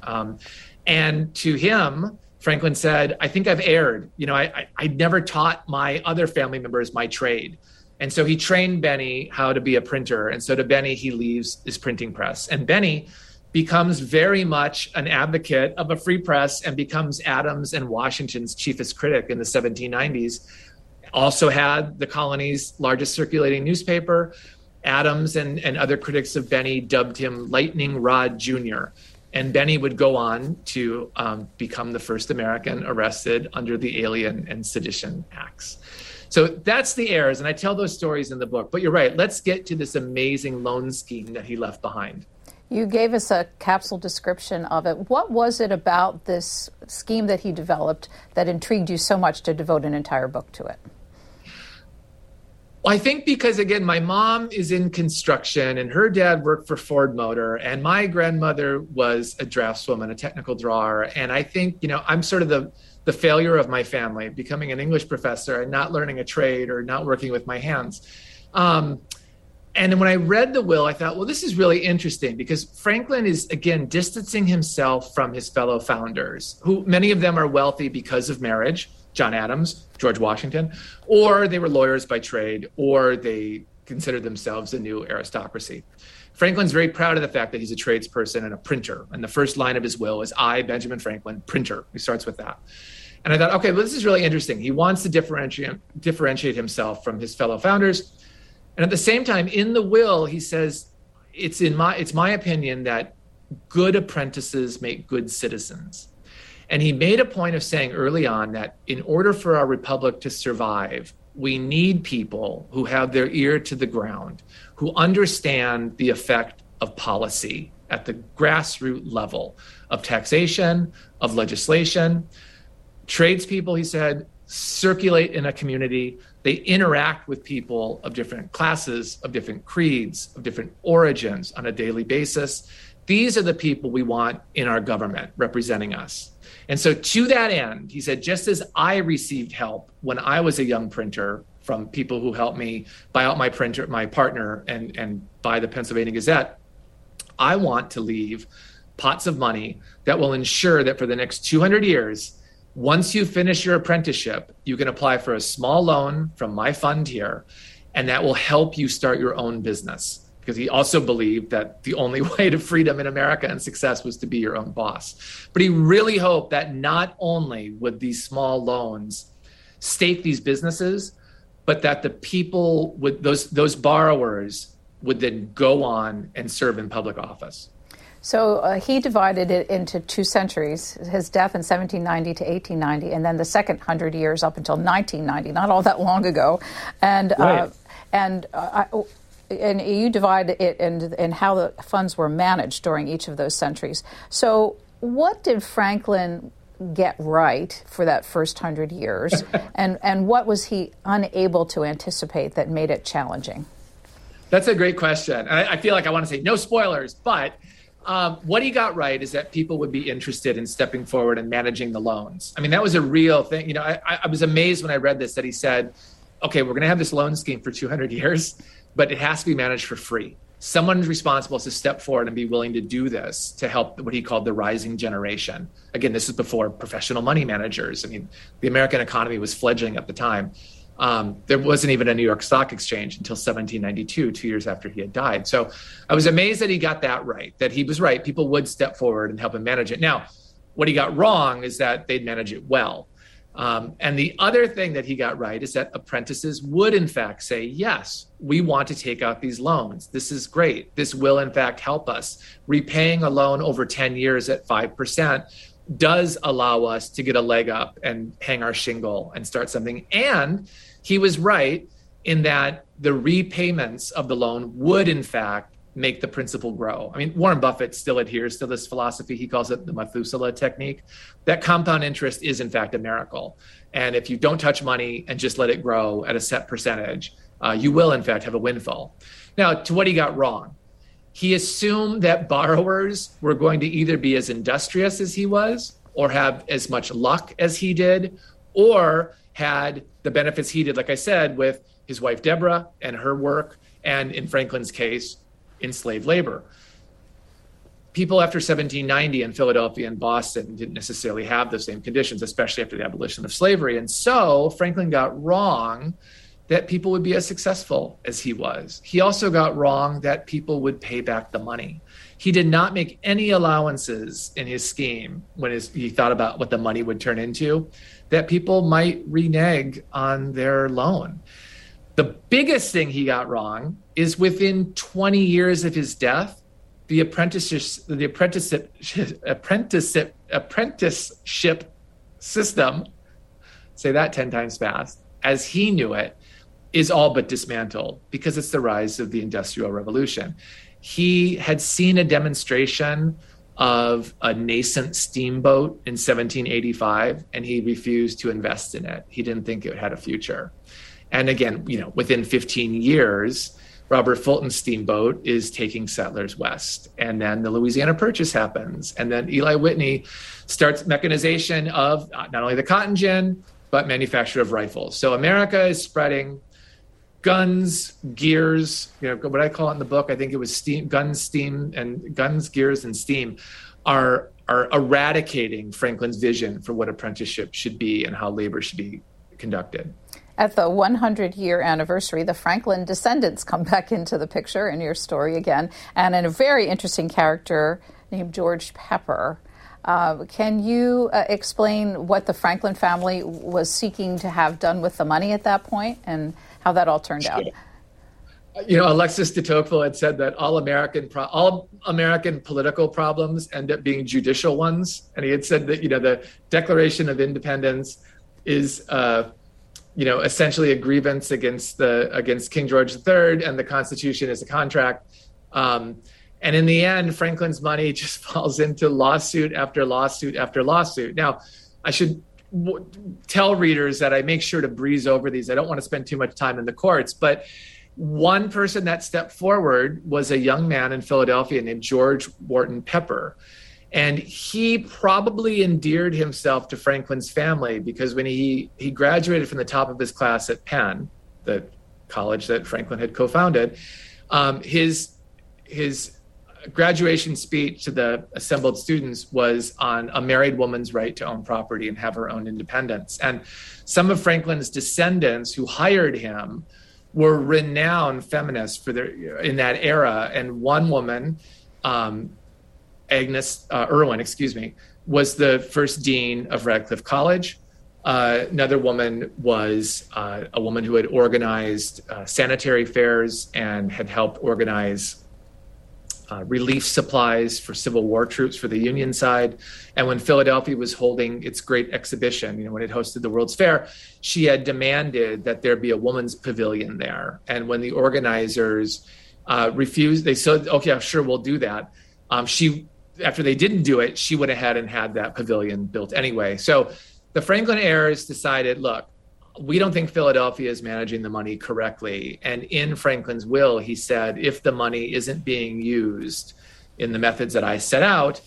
And to him, Franklin said, I think I've erred. I never taught my other family members my trade. And so he trained Benny how to be a printer. And so to Benny, he leaves his printing press. And Benny becomes very much an advocate of a free press and becomes Adams and Washington's chiefest critic in the 1790s. Also had the colony's largest circulating newspaper. Adams and other critics of Benny dubbed him Lightning Rod Jr. And Benny would go on to become the first American arrested under the Alien and Sedition Acts. So that's the heirs, and I tell those stories in the book. But you're right, let's get to this amazing loan scheme that he left behind. You gave us a capsule description of it. What was it about this scheme that he developed that intrigued you so much to devote an entire book to it? I think because, again, my mom is in construction and her dad worked for Ford Motor and my grandmother was a draftswoman, a technical drawer. And I think, you know, I'm sort of the failure of my family, becoming an English professor and not learning a trade or not working with my hands. And when I read the will, I thought, well, this is really interesting because Franklin is, again, distancing himself from his fellow founders, who many of them are wealthy because of marriage. John Adams, George Washington, or they were lawyers by trade, or they considered themselves a new aristocracy. Franklin's very proud of the fact that he's a tradesperson and a printer. And the first line of his will is, I, Benjamin Franklin, printer. He starts with that. And I thought, okay, well, this is really interesting. He wants to differentiate himself from his fellow founders. And at the same time, in the will, he says, it's my opinion that good apprentices make good citizens. And he made a point of saying early on that in order for our republic to survive, we need people who have their ear to the ground, who understand the effect of policy at the grassroots level of taxation, of legislation. Tradespeople, he said, circulate in a community. They interact with people of different classes, of different creeds, of different origins on a daily basis. These are the people we want in our government representing us. And so to that end, he said, just as I received help when I was a young printer from people who helped me buy out my printer, my partner, and buy the Pennsylvania Gazette, I want to leave pots of money that will ensure that for the next 200 years, once you finish your apprenticeship, you can apply for a small loan from my fund here, and that will help you start your own business. Because he also believed that the only way to freedom in America and success was to be your own boss. But he really hoped that not only would these small loans stake these businesses, but that the people, with those borrowers, would then go on and serve in public office. So he divided it into two centuries, his death in 1790 to 1890, and then the second 100 years up until 1990, not all that long ago. And right. And you divide it in how the funds were managed during each of those centuries. So what did Franklin get right for that first 100 years? and what was he unable to anticipate that made it challenging? That's a great question. I feel like I want to say no spoilers, but what he got right is that people would be interested in stepping forward and managing the loans. I mean, that was a real thing. You know, I was amazed when I read this that he said, okay, we're going to have this loan scheme for 200 years. But it has to be managed for free. Someone's responsible to step forward and be willing to do this to help what he called the rising generation. Again, this is before professional money managers. I mean, the American economy was fledgling at the time. There wasn't even a New York Stock Exchange until 1792, 2 years after he had died. So I was amazed that he got that right, that he was right. People would step forward and help him manage it. Now, what he got wrong is that they'd manage it well. And the other thing that he got right is that apprentices would, in fact, say, yes, we want to take out these loans. This is great. This will, in fact, help us. Repaying a loan over 10 years at 5% does allow us to get a leg up and hang our shingle and start something. And he was right in that the repayments of the loan would, in fact, make the principal grow. I mean, Warren Buffett still adheres to this philosophy. He calls it the Methuselah technique. That compound interest is, in fact, a miracle. And if you don't touch money and just let it grow at a set percentage, you will, in fact, have a windfall. Now, to what he got wrong, he assumed that borrowers were going to either be as industrious as he was or have as much luck as he did or had the benefits he did, like I said, with his wife, Deborah, and her work, and in Franklin's case, enslaved labor. People after 1790 in Philadelphia and Boston didn't necessarily have the same conditions, especially after the abolition of slavery. And so Franklin got wrong that people would be as successful as he was. He also got wrong that people would pay back the money. He did not make any allowances in his scheme when he thought about what the money would turn into, that people might renege on their loan. The biggest thing he got wrong is within 20 years of his death, the apprenticeship system, say that 10 times fast, as he knew it, is all but dismantled because it's the rise of the Industrial Revolution. He had seen a demonstration of a nascent steamboat in 1785, and he refused to invest in it. He didn't think it had a future. And again, within 15 years, Robert Fulton's steamboat is taking settlers west. And then the Louisiana Purchase happens. And then Eli Whitney starts mechanization of not only the cotton gin, but manufacture of rifles. So America is spreading guns, gears, what I call it in the book, I think it was guns, gears, and steam are eradicating Franklin's vision for what apprenticeship should be and how labor should be conducted. At the 100-year anniversary, the Franklin descendants come back into the picture in your story again, and in a very interesting character named George Pepper. Can you explain what the Franklin family was seeking to have done with the money at that point and how that all turned out? Alexis de Tocqueville had said that all American political problems end up being judicial ones. And he had said that, the Declaration of Independence is... essentially a grievance against King George III, and the Constitution is a contract. And in the end, Franklin's money just falls into lawsuit after lawsuit after lawsuit. Now, I should tell readers that I make sure to breeze over these. I don't want to spend too much time in the courts, but one person that stepped forward was a young man in Philadelphia named George Wharton Pepper. And he probably endeared himself to Franklin's family because when he graduated from the top of his class at Penn, the college that Franklin had co-founded, his graduation speech to the assembled students was on a married woman's right to own property and have her own independence. And some of Franklin's descendants who hired him were renowned feminists in that era. And one woman, Agnes Irwin, was the first dean of Radcliffe College. Another woman was a woman who had organized sanitary fairs and had helped organize relief supplies for Civil War troops for the Union side. And when Philadelphia was holding its great exhibition, when it hosted the World's Fair, she had demanded that there be a woman's pavilion there. And when the organizers refused, they said, okay, sure, we'll do that. After they didn't do it, she went ahead and had that pavilion built anyway. So the Franklin heirs decided, look, we don't think Philadelphia is managing the money correctly. And in Franklin's will, he said, if the money isn't being used in the methods that I set out,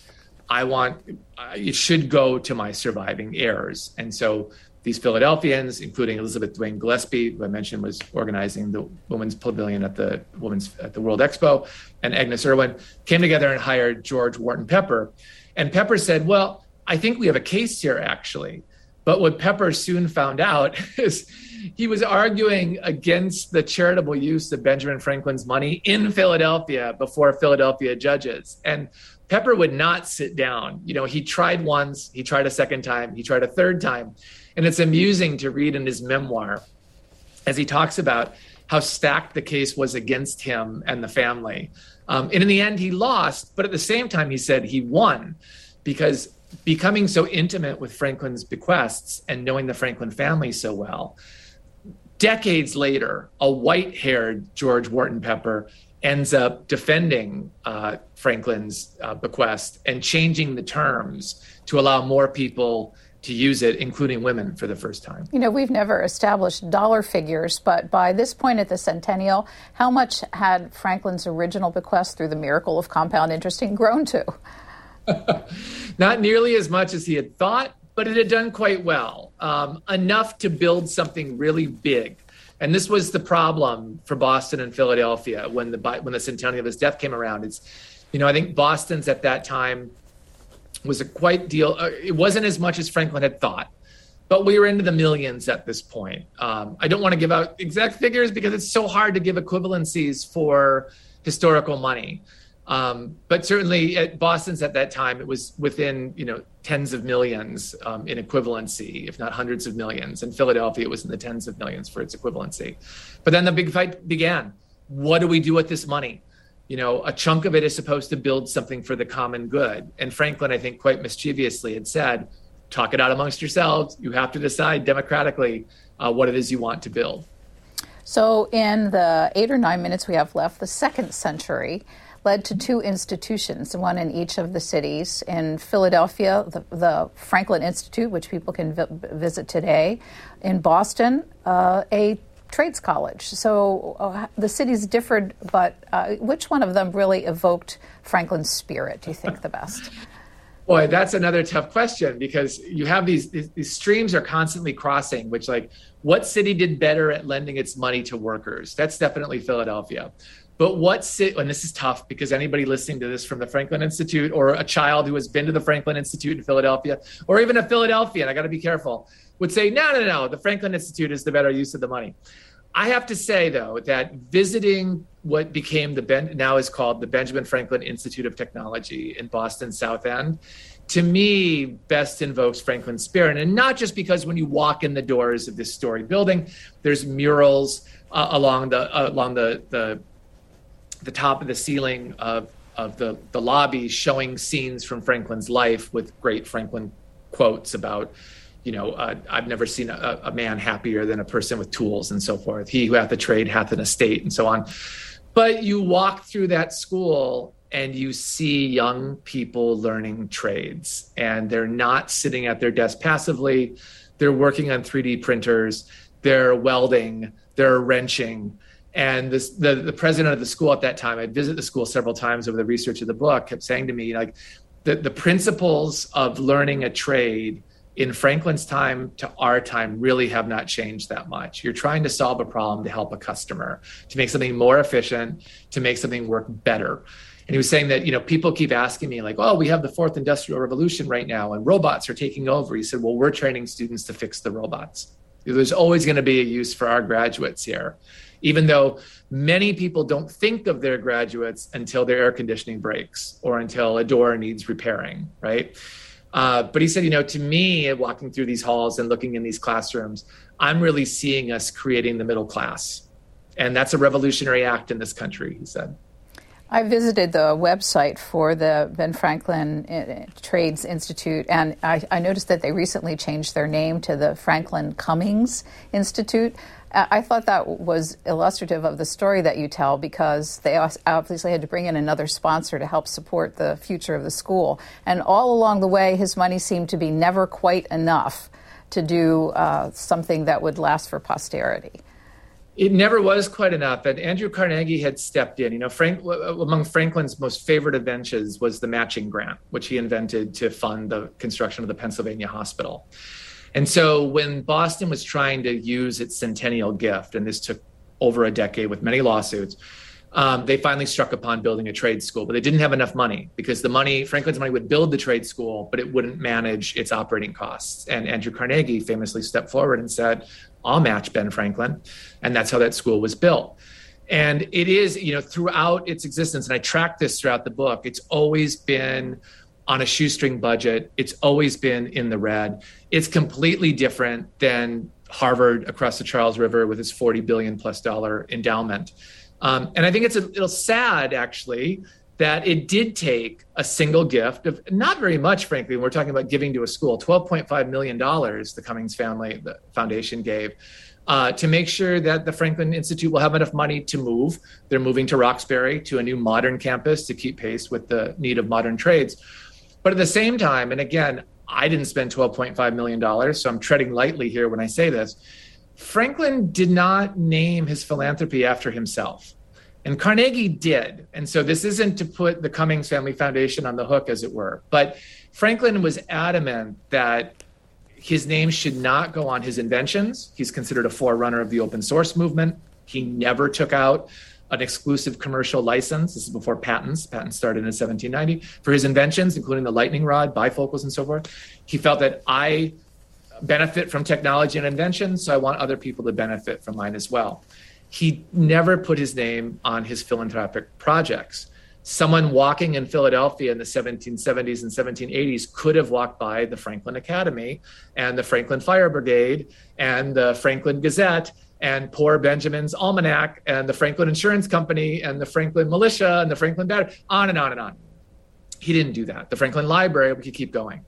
it should go to my surviving heirs. And so these Philadelphians, including Elizabeth Dwayne Gillespie, who I mentioned was organizing the women's pavilion at the World Expo, and Agnes Irwin, came together and hired George Wharton Pepper. And Pepper said, well, I think we have a case here, actually. But what Pepper soon found out is he was arguing against the charitable use of Benjamin Franklin's money in Philadelphia before Philadelphia judges. And Pepper would not sit down. He tried once, he tried a second time, he tried a third time. And it's amusing to read in his memoir as he talks about how stacked the case was against him and the family. And in the end, he lost. But at the same time, he said he won because becoming so intimate with Franklin's bequests and knowing the Franklin family so well, decades later, a white-haired George Wharton Pepper ends up defending Franklin's bequest and changing the terms to allow more people to use it, including women, for the first time. We've never established dollar figures, but by this point at the centennial, how much had Franklin's original bequest through the miracle of compound interest grown to? Not nearly as much as he had thought, but it had done quite well, enough to build something really big. And this was the problem for Boston and Philadelphia when the centennial of his death came around. It's, I think Boston's at that time was a quite deal. It wasn't as much as Franklin had thought. But we were into the millions at this point. I don't want to give out exact figures because it's so hard to give equivalencies for historical money. But certainly at Boston's at that time, it was within, tens of millions in equivalency, if not hundreds of millions. In Philadelphia, it was in the tens of millions for its equivalency. But then the big fight began. What do we do with this money? A chunk of it is supposed to build something for the common good. And Franklin, I think, quite mischievously had said, talk it out amongst yourselves. You have to decide democratically what it is you want to build. So in the 8 or 9 minutes we have left, the second century led to two institutions, one in each of the cities. In Philadelphia, the Franklin Institute, which people can visit today. In Boston, a trades college. So the cities differed, but which one of them really evoked Franklin's spirit, do you think, the best? Boy, that's another tough question, because you have these streams are constantly crossing, which, like, what city did better at lending its money to workers? That's definitely Philadelphia. But what city, and this is tough because anybody listening to this from the Franklin Institute or a child who has been to the Franklin Institute in Philadelphia, or even a Philadelphian, I got to be careful, would say, no, the Franklin Institute is the better use of the money. I have to say, though, that visiting what became now is called the Benjamin Franklin Institute of Technology in Boston's South End, to me, best invokes Franklin's spirit. And not just because when you walk in the doors of this story building, there's murals along the top of the ceiling of the lobby showing scenes from Franklin's life with great Franklin quotes about, I've never seen a man happier than a person with tools and so forth. He who hath a trade hath an estate and so on. But you walk through that school and you see young people learning trades, and they're not sitting at their desk passively. They're working on 3D printers. They're welding, they're wrenching. And the president of the school at that time, I'd visit the school several times over the research of the book, kept saying to me, like, the principles of learning a trade in Franklin's time to our time really have not changed that much. You're trying to solve a problem to help a customer, to make something more efficient, to make something work better. And he was saying that, people keep asking me, like, oh, we have the fourth industrial revolution right now and robots are taking over. He said, well, we're training students to fix the robots. There's always going to be a use for our graduates here, even though many people don't think of their graduates until their air conditioning breaks or until a door needs repairing, right? But he said, to me, walking through these halls and looking in these classrooms, I'm really seeing us creating the middle class. And that's a revolutionary act in this country, he said. I visited the website for the Ben Franklin Trades Institute, and I noticed that they recently changed their name to the Franklin Cummings Institute. I thought that was illustrative of the story that you tell, because they obviously had to bring in another sponsor to help support the future of the school. And all along the way, his money seemed to be never quite enough to do something that would last for posterity. It never was quite enough, and Andrew Carnegie had stepped in. Among Franklin's most favorite inventions was the matching grant, which he invented to fund the construction of the Pennsylvania Hospital. And so when Boston was trying to use its centennial gift, and this took over a decade with many lawsuits, they finally struck upon building a trade school, but they didn't have enough money, because Franklin's money would build the trade school, but it wouldn't manage its operating costs. And Andrew Carnegie famously stepped forward and said, I'll match Ben Franklin. And that's how that school was built. And it is, throughout its existence, and I track this throughout the book, it's always been on a shoestring budget. It's always been in the red. It's completely different than Harvard across the Charles River with its $40 billion+ endowment. And I think it's a little sad, actually, that it did take a single gift of not very much, frankly, when we're talking about giving to a school, $12.5 million the Cummings family, the foundation gave, to make sure that the Franklin Institute will have enough money to move. They're moving to Roxbury, to a new modern campus to keep pace with the need of modern trades. But at the same time, and again, I didn't spend $12.5 million, so I'm treading lightly here when I say this, Franklin did not name his philanthropy after himself. And Carnegie did. And so this isn't to put the Cummings Family Foundation on the hook, as it were. But Franklin was adamant that his name should not go on his inventions. He's considered a forerunner of the open source movement. He never took out an exclusive commercial license. This is before patents. Patents started in 1790 for his inventions, including the lightning rod, bifocals, and so forth. He felt that I benefit from technology and invention, so I want other people to benefit from mine as well. He never put his name on his philanthropic projects. Someone walking in Philadelphia in the 1770s and 1780s could have walked by the Franklin Academy and the Franklin Fire Brigade and the Franklin Gazette and Poor Benjamin's Almanac and the Franklin Insurance Company and the Franklin Militia and the Franklin Battery, on and on and on. He didn't do that. The Franklin Library, we could keep going.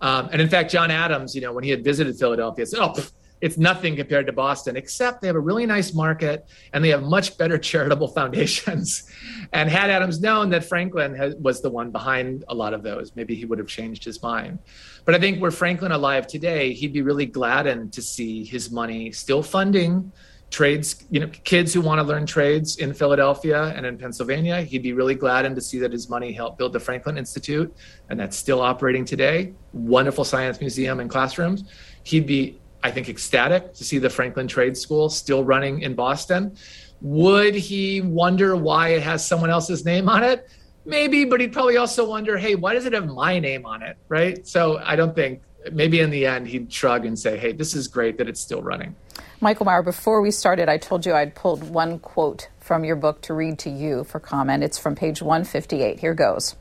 And in fact, John Adams, you know, when he had visited Philadelphia, said, oh, it's nothing compared to Boston, except they have a really nice market and they have much better charitable foundations. And had Adams known that Franklin was the one behind a lot of those, maybe he would have changed his mind. But I think were Franklin alive today, he'd be really gladdened to see his money still funding trades, you know, kids who want to learn trades in Philadelphia and in Pennsylvania. He'd be really gladdened to see that his money helped build the Franklin Institute, and that's still operating today. Wonderful science museum and classrooms. He'd be, I think, ecstatic to see the Franklin Trade School still running in Boston. Would he wonder why it has someone else's name on it? Maybe, but he'd probably also wonder, hey, why does it have my name on it, right? So I don't think, maybe in the end, he'd shrug and say, hey, this is great that it's still running. Michael Maurer, before we started, I told you I'd pulled one quote from your book to read to you for comment. It's from page 158. Here goes.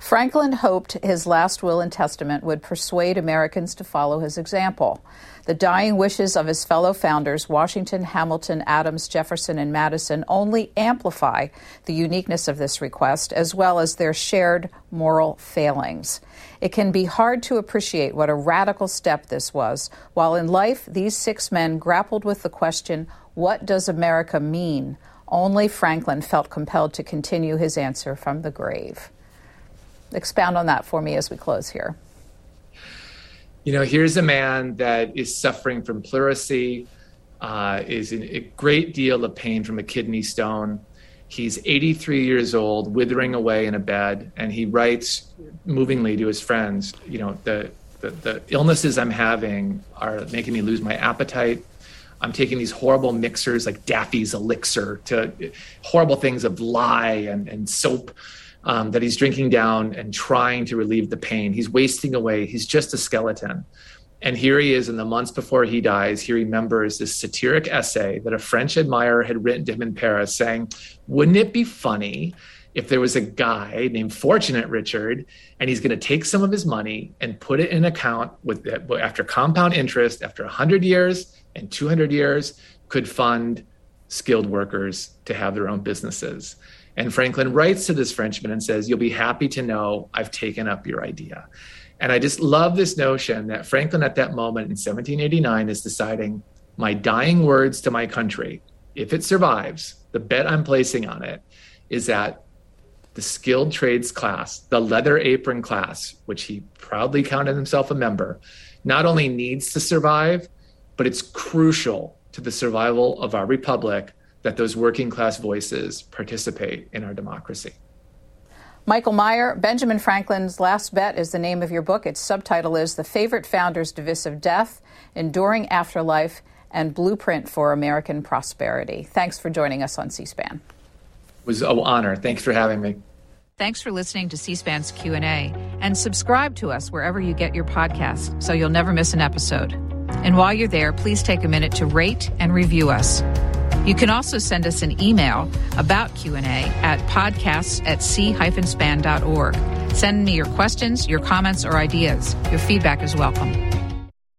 Franklin hoped his last will and testament would persuade Americans to follow his example. The dying wishes of his fellow founders, Washington, Hamilton, Adams, Jefferson, and Madison, only amplify the uniqueness of this request, as well as their shared moral failings. It can be hard to appreciate what a radical step this was. While in life, these six men grappled with the question, what does America mean? Only Franklin felt compelled to continue his answer from the grave. Expound on that for me as we close here. You know, here's a man that is suffering from pleurisy, is in a great deal of pain from a kidney stone. He's 83 years old, withering away in a bed, and he writes movingly to his friends, you know, the illnesses I'm having are making me lose my appetite. I'm taking these horrible mixers like Daffy's elixir to horrible things of lye and soap. That he's drinking down and trying to relieve the pain. He's wasting away. He's just a skeleton. And here he is in the months before he dies. He remembers this satiric essay that a French admirer had written to him in Paris saying, wouldn't it be funny if there was a guy named Fortunate Richard, and he's going to take some of his money and put it in an account with after compound interest, after 100 years and 200 years, could fund skilled workers to have their own businesses. And Franklin writes to this Frenchman and says, you'll be happy to know I've taken up your idea. And I just love this notion that Franklin at that moment in 1789 is deciding my dying words to my country, if it survives, the bet I'm placing on it is that the skilled trades class, the leather apron class, which he proudly counted himself a member, not only needs to survive, but it's crucial to the survival of our republic that those working class voices participate in our democracy. Michael Maurer, Benjamin Franklin's Last Bet is the name of your book. Its subtitle is The Favorite Founder's Divisive Death, Enduring Afterlife, and Blueprint for American Prosperity. Thanks for joining us on C-SPAN. It was an honor. Thanks for having me. Thanks for listening to C-SPAN's Q&A, and subscribe to us wherever you get your podcasts so you'll never miss an episode. And while you're there, please take a minute to rate and review us. You can also send us an email about Q&A at podcasts@c-span.org. Send me your questions, your comments, or ideas. Your feedback is welcome.